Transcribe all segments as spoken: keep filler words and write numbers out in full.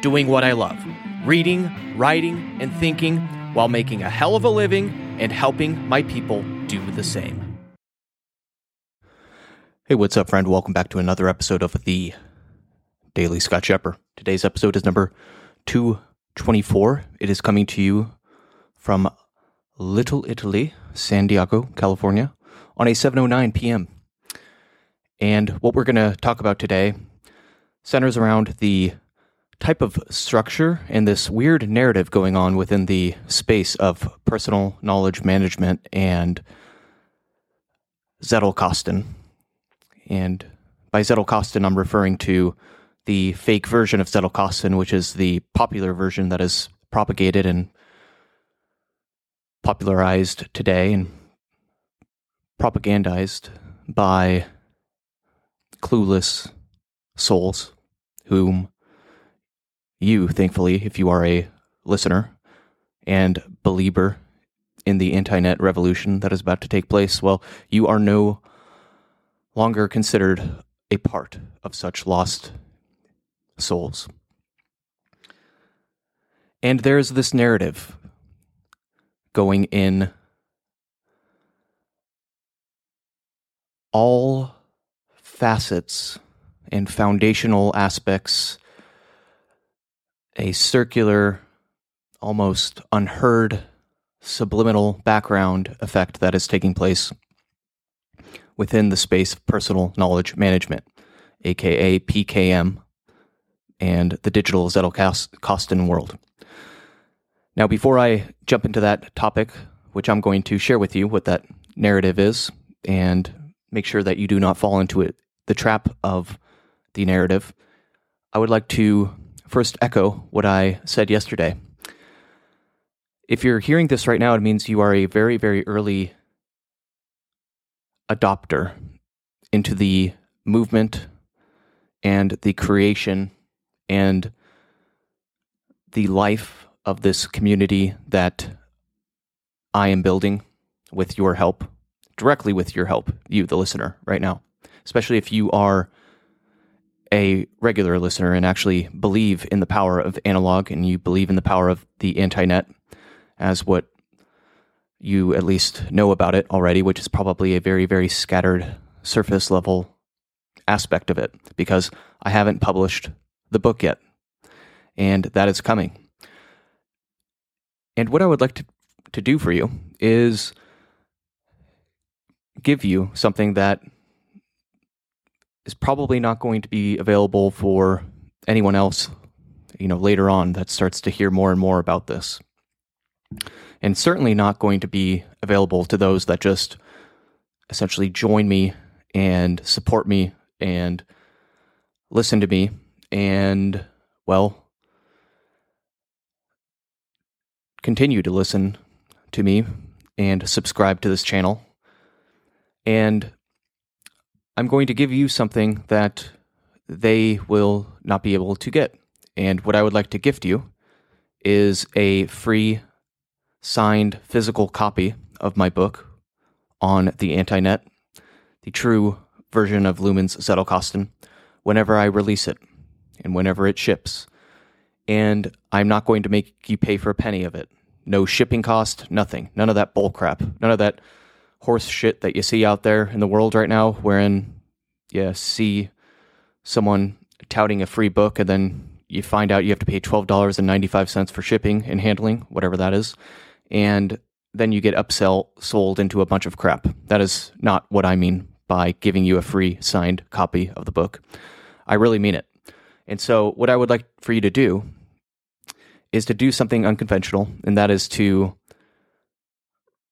doing what I love, reading, writing, and thinking while making a hell of a living and helping my people do the same. Hey, what's up, friend? Welcome back to another episode of the Daily Scott Scheper. Today's episode is number two twenty-four. It is coming to you from Little Italy, San Diego, California, on a seven oh nine p.m. And what we're going to talk about today centers around the type of structure and this weird narrative going on within the space of personal knowledge management and Zettelkasten. And by Zettelkasten, I'm referring to the fake version of Zettelkasten, which is the popular version that is propagated and popularized today and propagandized by clueless souls, whom you, thankfully, if you are a listener and believer in the Antinet revolution that is about to take place, well, you are no longer considered a part of such lost souls. And there's this narrative going in all facets and foundational aspects, a circular, almost unheard, subliminal background effect that is taking place within the space of personal knowledge management, aka P K M, and the digital Zettelkasten world. Now, before I jump into that topic, which I'm going to share with you what that narrative is, and make sure that you do not fall into it, the trap of the narrative, I would like to first echo what I said yesterday. If you're hearing this right now, it means you are a very, very early adopter into the movement and the creation and the life of this community that I am building with your help, directly with your help, you, the listener, right now. Especially if you are a regular listener and actually believe in the power of analog and you believe in the power of the Antinet as what you at least know about it already, which is probably a very, very scattered surface level aspect of it, because I haven't published the book yet, and that is coming. And what I would like to, to do for you is give you something that is probably not going to be available for anyone else, you know, later on that starts to hear more and more about this. And certainly not going to be available to those that just essentially join me and support me and listen to me and, well, continue to listen to me and subscribe to this channel. And I'm going to give you something that they will not be able to get. And what I would like to gift you is a free signed physical copy of my book on the Antinet, the true version of Luhmann's Zettelkasten, whenever I release it and whenever it ships. And I'm not going to make you pay for a penny of it. No shipping cost, nothing. None of that bull crap. None of that horse shit that you see out there in the world right now, wherein you see someone touting a free book and then you find out you have to pay twelve dollars and ninety-five cents for shipping and handling, whatever that is, and then you get upsell sold into a bunch of crap. That is not what I mean by giving you a free signed copy of the book. I really mean it. And so what I would like for you to do is to do something unconventional, and that is to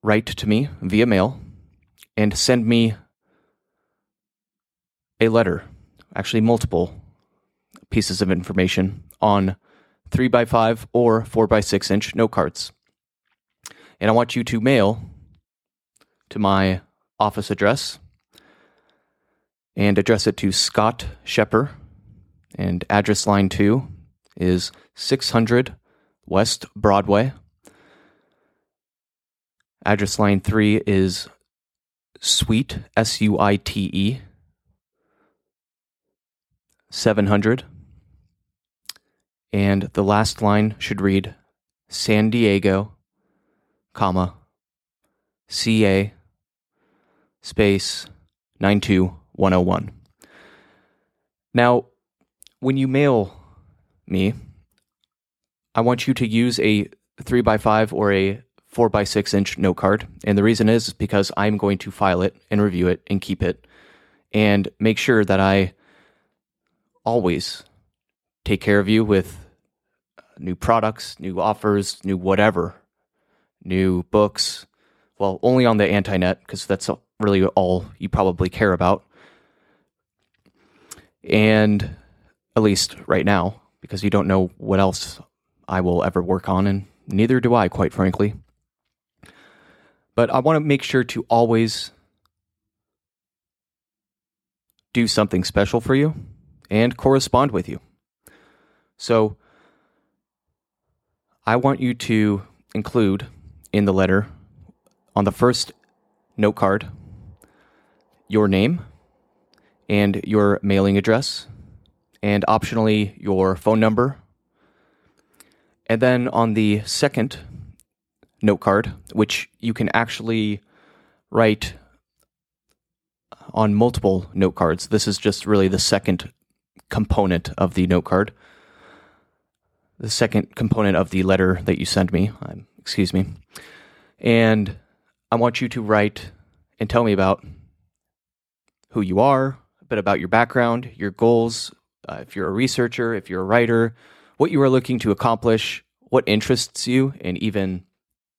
write to me via mail and send me a letter, actually multiple pieces of information on three by five or four by six inch note cards. And I want you to mail to my office address and address it to Scott Scheper. And address line two is six hundred West Broadway. Address line three is Suite, S U I T E, seven hundred. And the last line should read San Diego, comma, C A, space, nine two one oh one. Now, when you mail me, I want you to use a three by five or a four by six inch note card. And the reason is because I'm going to file it and review it and keep it and make sure that I always take care of you with new products, new offers, new whatever, new books. Well, only on the Antinet, because that's really all you probably care about. And at least right now, because you don't know what else I will ever work on, and neither do I, quite frankly. But I want to make sure to always do something special for you and correspond with you. So I want you to include in the letter on the first note card your name and your mailing address and optionally your phone number. And then on the second note card, which you can actually write on multiple note cards. This is just really the second component of the note card. The second component of the letter that you send me, I'm, excuse me. And I want you to write and tell me about who you are, a bit about your background, your goals, uh, if you're a researcher, if you're a writer, what you are looking to accomplish, what interests you, and even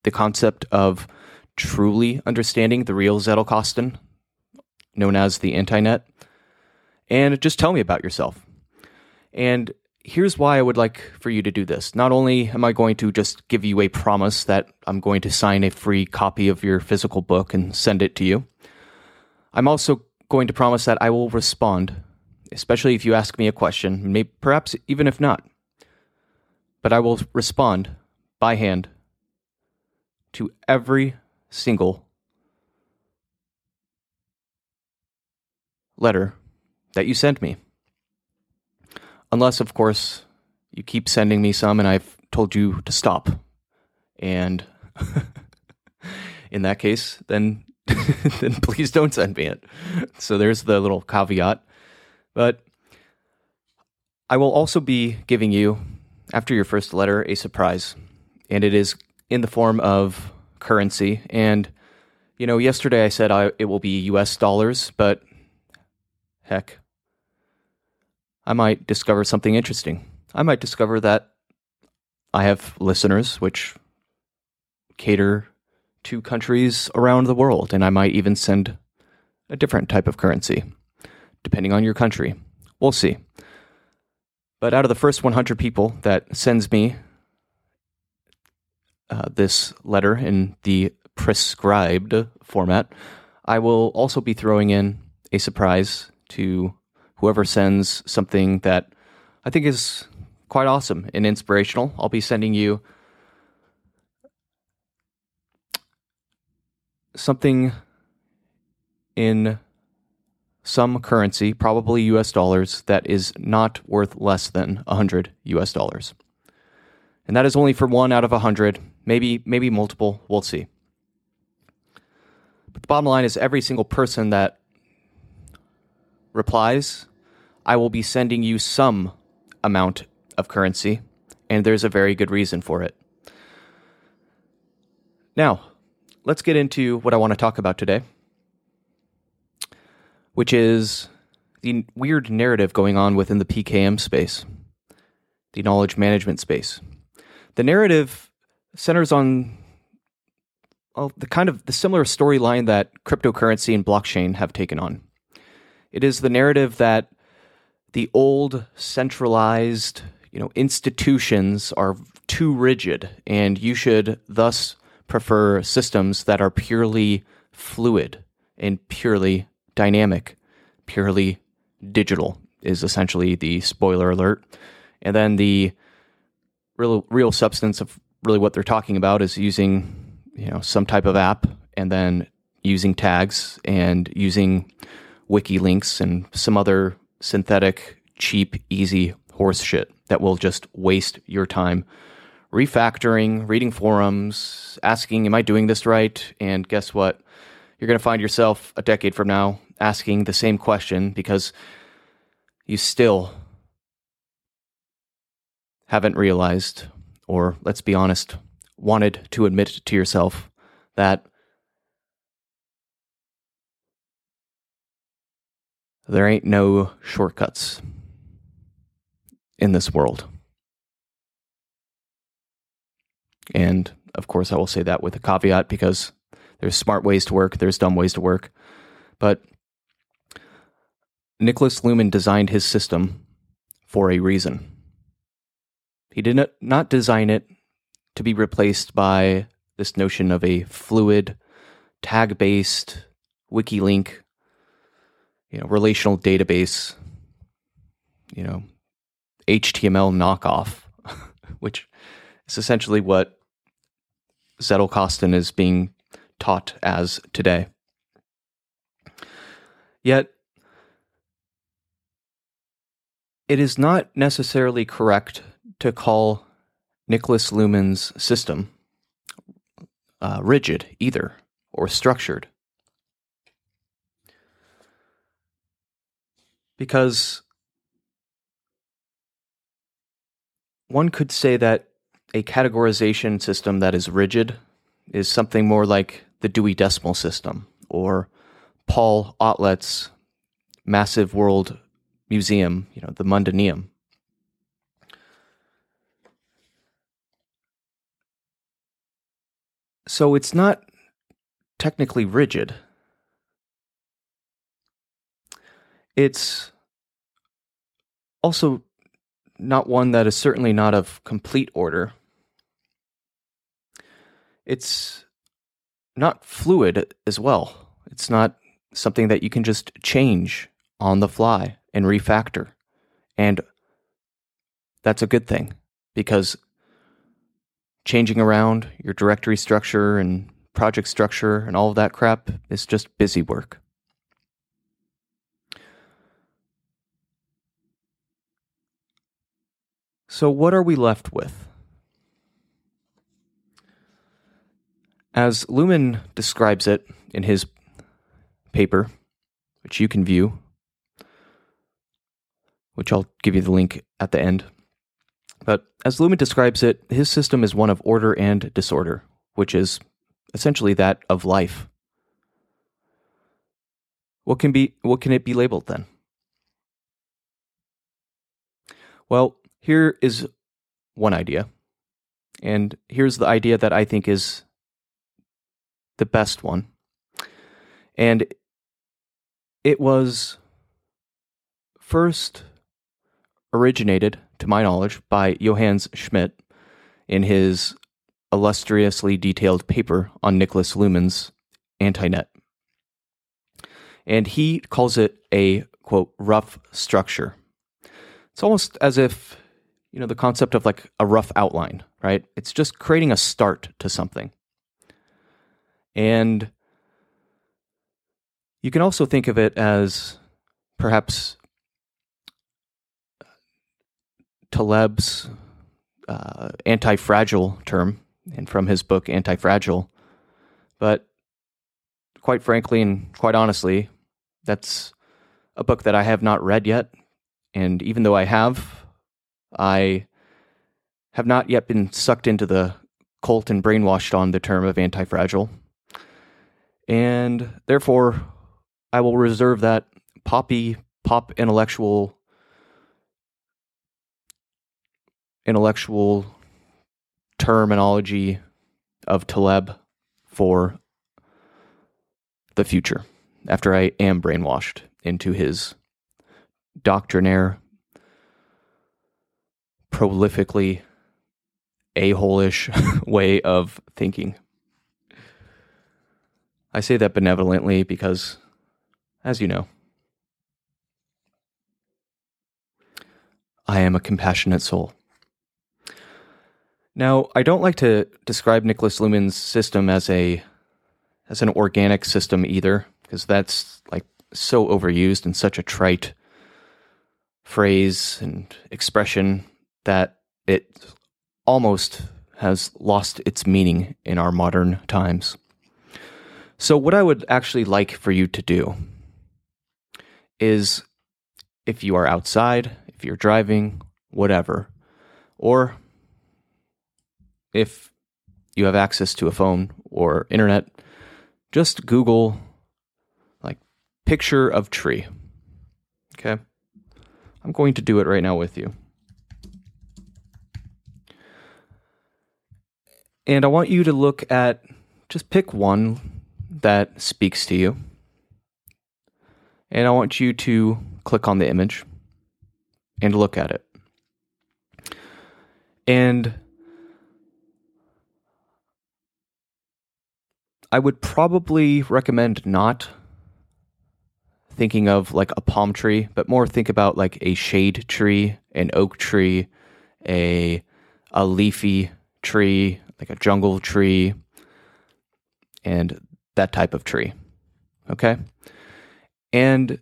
the concept of truly understanding the real Zettelkasten, known as the Antinet. And just tell me about yourself. And here's why I would like for you to do this. Not only am I going to just give you a promise that I'm going to sign a free copy of your physical book and send it to you, I'm also going to promise that I will respond, especially if you ask me a question, maybe, perhaps even if not. But I will respond by hand to every single letter that you send me. Unless, of course, you keep sending me some and I've told you to stop. And in that case, then then please don't send me it. So there's the little caveat. But I will also be giving you, after your first letter, a surprise. And it is in the form of currency. And, you know, yesterday I said I, it will be U S dollars, but heck, I might discover something interesting. I might discover that I have listeners which cater to countries around the world, and I might even send a different type of currency, depending on your country. We'll see. But out of the first one hundred people that sends me uh, this letter in the prescribed format, I will also be throwing in a surprise to whoever sends something that I think is quite awesome and inspirational. I'll be sending you something in some currency, probably U S dollars, that is not worth less than one hundred U S dollars. And that is only for one out of one hundred, maybe, maybe multiple, we'll see. But the bottom line is every single person that replies, I will be sending you some amount of currency, and there's a very good reason for it. Now, let's get into what I want to talk about today, which is the weird narrative going on within the P K M space, the knowledge management space. The narrative centers on well, the kind of the similar storyline that cryptocurrency and blockchain have taken on. It is the narrative that the old centralized you know, institutions are too rigid, and you should thus prefer systems that are purely fluid and purely dynamic, purely digital is essentially the spoiler alert. And then the real real substance of really what they're talking about is using, you know, some type of app, and then using tags and using wiki links and some other synthetic, cheap, easy horse shit that will just waste your time refactoring, reading forums, asking, am I doing this right? And guess what? You're going to find yourself a decade from now asking the same question because you still haven't realized, or let's be honest, wanted to admit to yourself that there ain't no shortcuts in this world. And of course, I will say that with a caveat, because there's smart ways to work, there's dumb ways to work. But Niklas Luhmann designed his system for a reason. He did not design it to be replaced by this notion of a fluid, tag-based, wiki link, you know, relational database, you know, H T M L knockoff, which is essentially what Zettelkasten is being taught as today. Yet, it is not necessarily correct to call Niklas Luhmann's system uh, rigid either, or structured. Because one could say that a categorization system that is rigid is something more like the Dewey Decimal System, or Paul Otlet's massive world museum, you know, the Mundaneum. So it's not technically rigid. It's also not one that is certainly not of complete order. It's not fluid as well. It's not something that you can just change on the fly and refactor. And that's a good thing, because changing around your directory structure and project structure and all of that crap is just busy work. So what are we left with? As Luhmann describes it in his paper, which you can view, which I'll give you the link at the end. But as Luhmann describes it, his system is one of order and disorder, which is essentially that of life. What can be, what can it be labeled then? Well, here is one idea, and here's the idea that I think is the best one. And it was first originated, to my knowledge, by Johannes Schmidt in his illustriously detailed paper on Niklas Luhmann's Antinet. And he calls it a, quote, rough structure. It's almost as if, you know, the concept of like a rough outline, right? It's just creating a start to something. And you can also think of it as perhaps Taleb's uh, anti-fragile term, and from his book Anti-Fragile. But quite frankly and quite honestly, that's a book that I have not read yet. And even though I have, I have not yet been sucked into the cult and brainwashed on the term of anti-fragile. And therefore, I will reserve that poppy, pop intellectual, intellectual terminology of Taleb for the future, after I am brainwashed into his doctrinaire prolifically a-hole-ish way of thinking. I say that benevolently because, as you know, I am a compassionate soul. Now, I don't like to describe Niklas Luhmann's system as a as an organic system either, because that's like so overused and such a trite phrase and expression that it almost has lost its meaning in our modern times. So what I would actually like for you to do is, if you are outside, if you're driving, whatever, or if you have access to a phone or internet, just Google, like, picture of tree, okay? I'm going to do it right now with you. And I want you to look at, just pick one that speaks to you. And I want you to click on the image and look at it. And I would probably recommend not thinking of like a palm tree, but more think about like a shade tree, an oak tree, a a leafy tree, like a jungle tree, and that type of tree, okay? And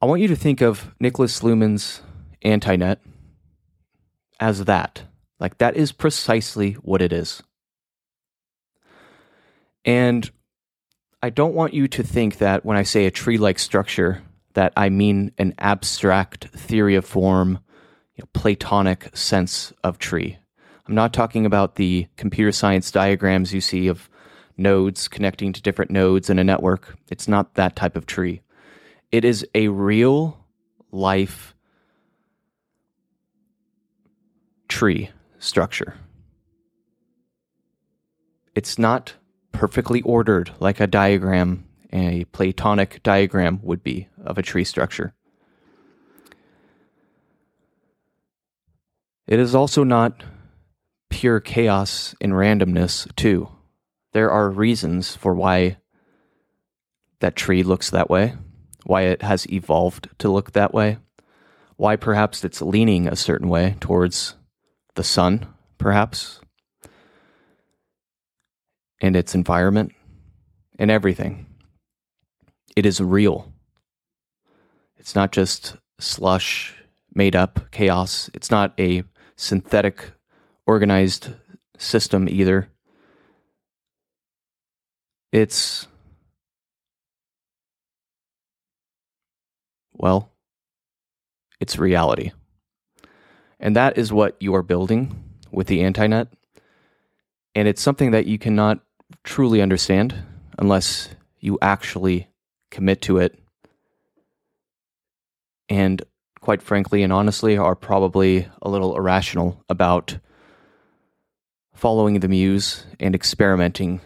I want you to think of Niklas Luhmann's Antinet as that. Like, that is precisely what it is. And I don't want you to think that when I say a tree-like structure, that I mean an abstract theory of form, you know, Platonic sense of tree. I'm not talking about the computer science diagrams you see of nodes connecting to different nodes in a network. It's not that type of tree. It is a real life tree structure. It's not perfectly ordered like a diagram, a Platonic diagram would be of a tree structure. It is also not pure chaos and randomness, too. There are reasons for why that tree looks that way, why it has evolved to look that way, why perhaps it's leaning a certain way towards the sun, perhaps, and its environment, and everything. It is real. It's not just slush, made up chaos. It's not a synthetic, organized system either. It's, well, it's reality. And that is what you are building with the Antinet. And it's something that you cannot truly understand unless you actually commit to it, and quite frankly and honestly are probably a little irrational about following the muse and experimenting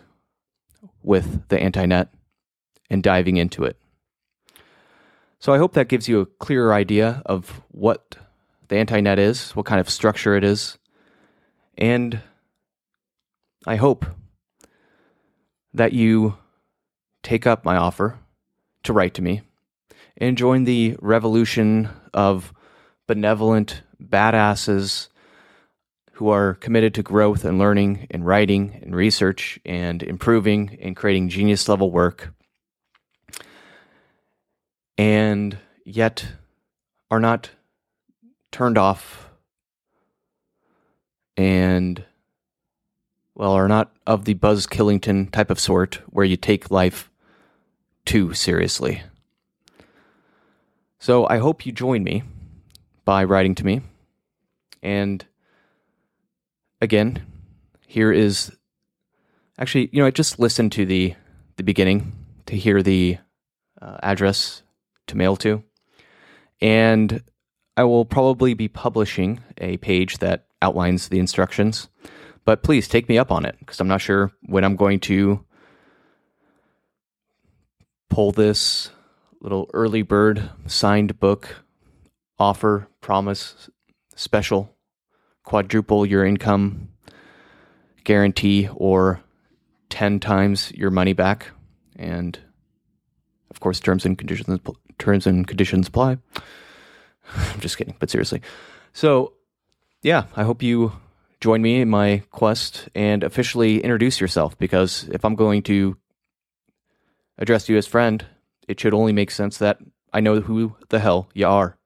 with the Antinet and diving into it. So I hope that gives you a clearer idea of what the Antinet is, what kind of structure it is, and I hope that you take up my offer to write to me and join the revolution of benevolent badasses who are committed to growth and learning and writing and research and improving and creating genius level work, and yet are not turned off and, well, are not of the Buzz Killington type of sort where you take life too seriously. So I hope you join me by writing to me. And again, here is, actually, you know, I just listened to the, the beginning to hear the uh, address to mail to. And I will probably be publishing a page that outlines the instructions. But please take me up on it, because I'm not sure when I'm going to pull this little early bird signed book offer, promise, special quadruple your income guarantee or ten times your money back. And of course, terms and conditions terms and conditions apply. I'm just kidding, but seriously. So yeah, I hope you join me in my quest and officially introduce yourself, because if I'm going to address you as friend, it should only make sense that I know who the hell you are.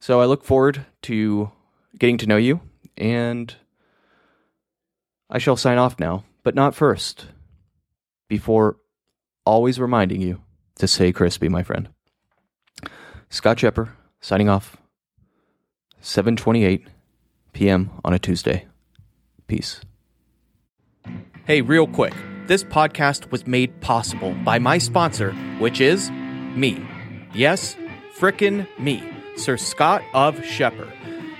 So I look forward to getting to know you, and I shall sign off now, but not first, before always reminding you to stay crispy, my friend. Scott Scheper, signing off, seven twenty-eight p.m. on a Tuesday. Peace. Hey, real quick. This podcast was made possible by my sponsor, which is me. Yes, frickin' me, Sir Scott of Scheper.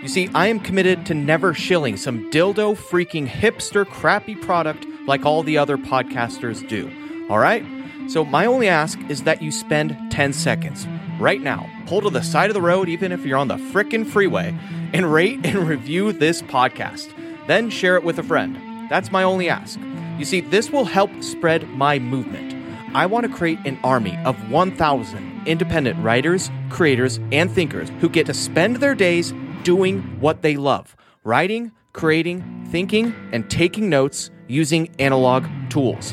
You see, I am committed to never shilling some dildo freaking hipster crappy product like all the other podcasters do, all right? So my only ask is that you spend ten seconds right now, pull to the side of the road, even if you're on the frickin' freeway, and rate and review this podcast. Then share it with a friend. That's my only ask. You see, this will help spread my movement. I want to create an army of one thousand independent writers, creators, and thinkers who get to spend their days doing what they love: writing, creating, thinking, and taking notes using analog tools,